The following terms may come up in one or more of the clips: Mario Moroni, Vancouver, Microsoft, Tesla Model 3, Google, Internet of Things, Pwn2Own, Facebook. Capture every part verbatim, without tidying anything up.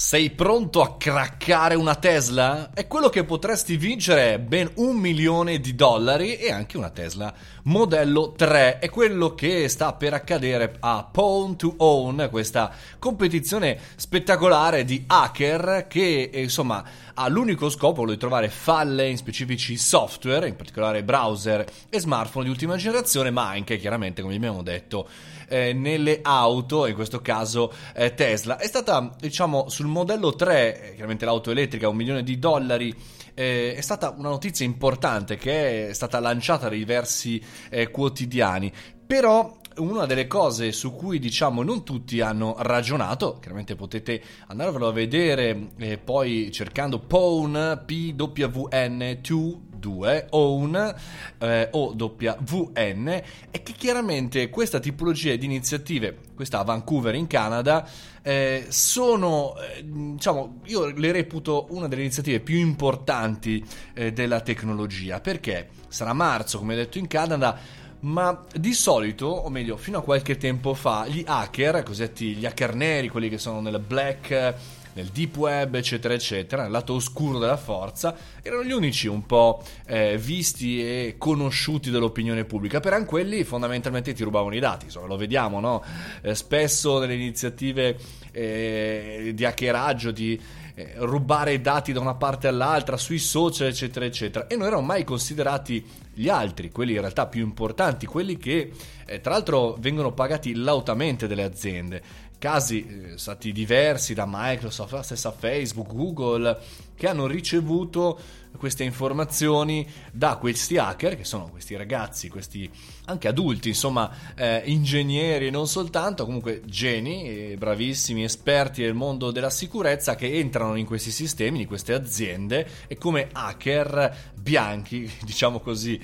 Sei pronto a craccare una Tesla? È quello che potresti vincere, ben un milione di dollari e anche una Tesla Modello tre. È quello che sta per accadere a Pwn to Own, questa competizione spettacolare di hacker che insomma ha l'unico scopo di trovare falle in specifici software, in particolare browser e smartphone di ultima generazione, ma anche chiaramente, come abbiamo detto, eh, nelle auto, in questo caso eh, Tesla. È stata, diciamo, sul modello tre, chiaramente l'auto elettrica, un milione di dollari, eh, è stata una notizia importante che è stata lanciata da diversi eh, quotidiani, però una delle cose su cui, diciamo, non tutti hanno ragionato, chiaramente potete andarvelo a vedere eh, poi cercando Pwn, P W N due Own, eh, O W N, e che chiaramente questa tipologia di iniziative, questa a Vancouver in Canada, eh, sono, eh, diciamo, io le reputo una delle iniziative più importanti eh, della tecnologia, perché sarà marzo, come detto, in Canada. Ma di solito, o meglio, fino a qualche tempo fa, gli hacker, cosiddetti gli hacker neri, quelli che sono nel black, nel deep web, eccetera, eccetera, nel lato oscuro della forza, erano gli unici un po' eh, visti e conosciuti dall'opinione pubblica. Per anche quelli fondamentalmente ti rubavano i dati, insomma, lo vediamo, no? Eh, spesso nelle iniziative eh, di hackeraggio, di rubare dati da una parte all'altra sui social, eccetera eccetera, e non erano mai considerati gli altri, quelli in realtà più importanti, quelli che eh, tra l'altro vengono pagati lautamente dalle aziende. Casi eh, stati diversi, da Microsoft, la stessa Facebook, Google, che hanno ricevuto queste informazioni da questi hacker, che sono questi ragazzi, questi anche adulti, insomma, eh, ingegneri, non soltanto, comunque geni, eh, bravissimi, esperti del mondo della sicurezza, che entrano in questi sistemi, in queste aziende, e come hacker bianchi, diciamo così,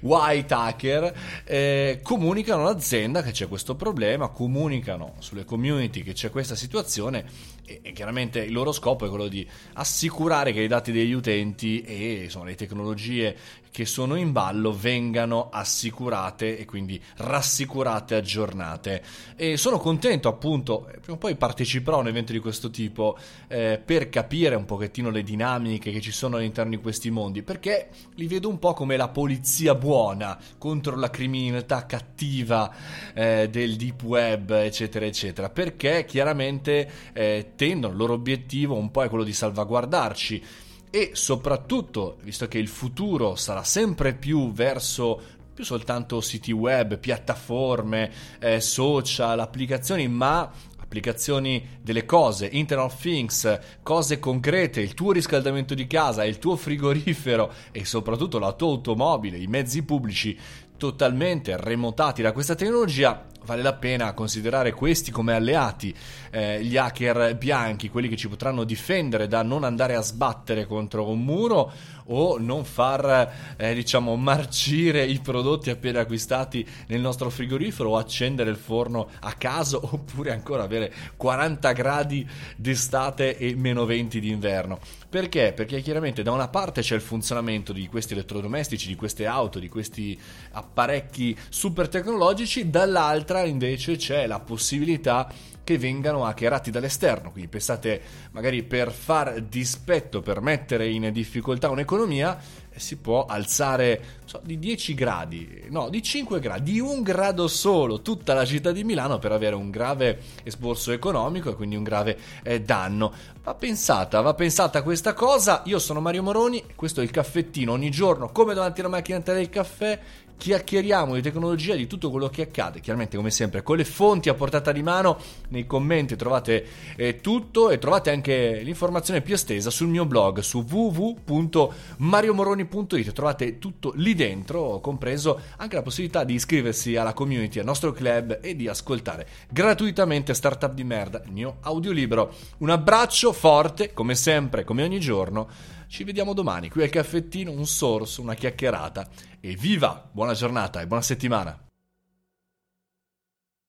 white hacker, eh, comunicano all'azienda che c'è questo problema, comunicano sulle community che c'è questa situazione, e, e chiaramente il loro scopo è quello di assicurare che i dati degli utenti e insomma le tecnologie che sono in ballo vengano assicurate e quindi rassicurate, aggiornate. E sono contento, appunto, prima o poi parteciperò a un evento di questo tipo eh, per capire un pochettino le dinamiche che ci sono all'interno di questi mondi, perché li vedo un po' come la polizia buona contro la criminalità cattiva eh, del deep web, eccetera eccetera, perché chiaramente eh, tendono, il loro obiettivo un po' è quello di salvaguardarci. E soprattutto, visto che il futuro sarà sempre più verso più soltanto siti web, piattaforme, eh, social, applicazioni, ma applicazioni delle cose, Internet of Things, cose concrete, il tuo riscaldamento di casa, il tuo frigorifero e soprattutto la tua automobile, i mezzi pubblici totalmente remotati da questa tecnologia, vale la pena considerare questi come alleati, eh, gli hacker bianchi, quelli che ci potranno difendere da non andare a sbattere contro un muro o non far eh, diciamo marcire i prodotti appena acquistati nel nostro frigorifero, o accendere il forno a caso, oppure ancora avere quaranta gradi d'estate e meno venti d'inverno. Perché? Perché chiaramente da una parte c'è il funzionamento di questi elettrodomestici, di queste auto, di questi apparecchi super tecnologici, dall'altra invece c'è la possibilità che vengano hackerati dall'esterno. Quindi pensate, magari per far dispetto, per mettere in difficoltà un'economia, si può alzare so, di dieci gradi, no, di cinque gradi, di un grado solo tutta la città di Milano, per avere un grave esborso economico e quindi un grave eh, danno. Va pensata, va pensata questa cosa. Io sono Mario Moroni, questo è il caffettino, ogni giorno come davanti alla macchinetta del caffè chiacchieriamo di tecnologia, di tutto quello che accade, chiaramente come sempre con le fonti a portata di mano. Nei commenti trovate eh, tutto, e trovate anche l'informazione più estesa sul mio blog, su w w w punto mario moroni punto i t, trovate tutto lì dentro, compreso anche la possibilità di iscriversi alla community, al nostro club, e di ascoltare gratuitamente Startup di Merda, il mio audiolibro. Un abbraccio forte, come sempre, come ogni giorno. Ci vediamo domani qui al caffettino, un sorso, una chiacchierata. E viva! Buona giornata e buona settimana!